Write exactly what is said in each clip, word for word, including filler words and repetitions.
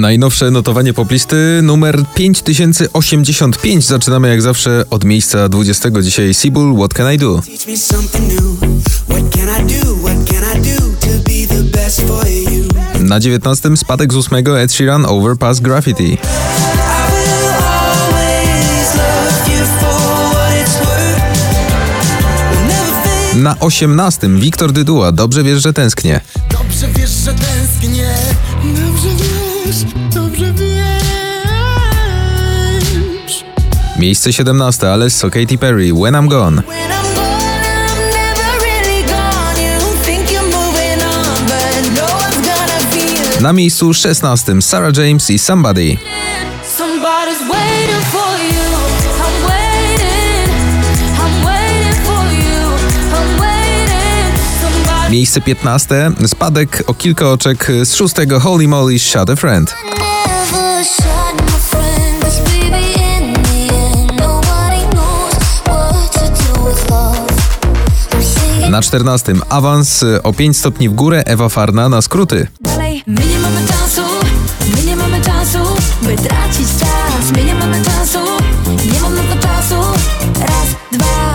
Najnowsze notowanie poplisty, numer pięć tysięcy osiemdziesiąt pięć. Zaczynamy jak zawsze od miejsca dwudziestego. Dzisiaj Cybul, What Can I Do? Na dziewiętnastym spadek z ósmego. Ed Sheeran, Overpass Graffiti. Na osiemnastym Wiktor Dyduła, Dobrze wiesz, że tęsknię. Dobrze wiesz, że tęsknię. Dobrze wiesz, dobrze wiesz. Miejsce siedemnaste, Alesso, Katy Perry, When I'm Gone. Na miejscu szesnastym Sarah James i Somebody. Miejsce piętnaste, spadek o kilka oczek z szóstego. Holy Moly, Shot a Friend. Na czternastym awans o pięć stopni w górę, Ewa Farna, Na skróty. My nie mamy czasu, my nie mamy czasu, by tracić czas. My nie mamy czasu, nie mam na to czasu. Raz, dwa.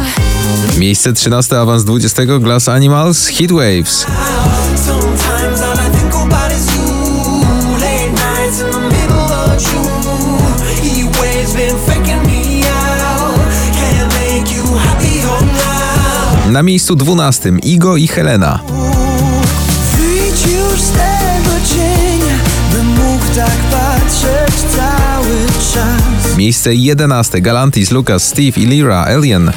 Miejsce trzynaste, awans dwudziestego. Glass Animals, Heat Waves. Na miejscu dwunastym Igo i Helena. Miejsce jedenaste Galantis, Lucas, Steve i Lyra, Alien.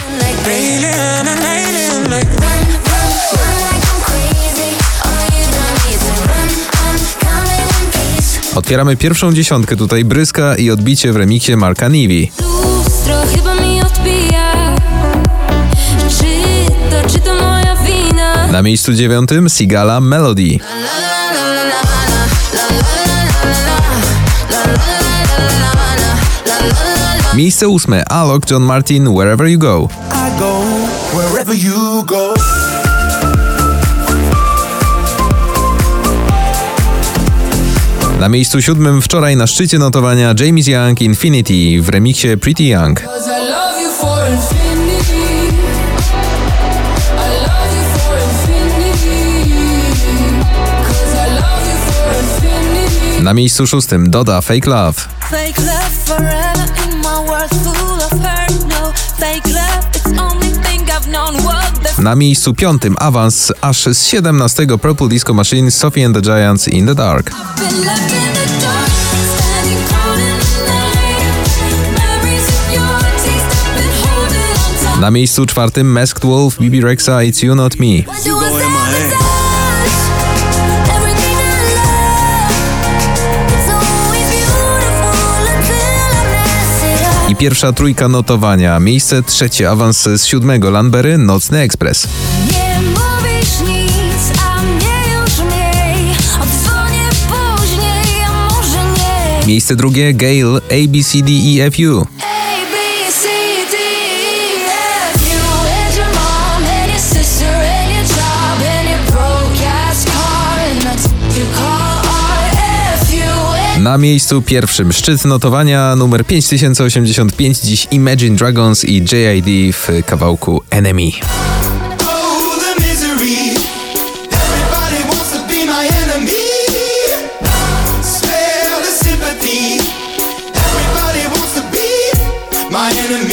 Otwieramy pierwszą dziesiątkę, tutaj Bryska i Odbicie w remiksie Marka Nivi. Na miejscu dziewiątym Sigala, Melody. Miejsce ósme Alok, John Martin, Wherever You Go. Go, wherever you go. Na miejscu siódmym wczoraj na szczycie notowania James Young, Infinity w remiksie Pretty Young. Na miejscu szóstym Doda, Fake Love. Fake love forever in my world full of hurt. No fake love, it's only thing I've known what the... Na miejscu piątym awans aż z siedemnastego. Purple Disco Machine, Sophie and the Giants, In the Dark. Na miejscu czwartym Masked Wolf, B B Rexha, It's You Not Me. I pierwsza trójka notowania. Miejsce trzecie, awans z siódmego. Lanberry, Nocny Ekspres. Nie mówisz nic, a mnie już mniej. Odzwonię później, a może nie. Miejsce drugie, Gail, A B C D E F U. Na miejscu pierwszym szczyt notowania numer pięć tysięcy osiemdziesiąt pięć, dziś Imagine Dragons i J I D w kawałku Enemy. Oh,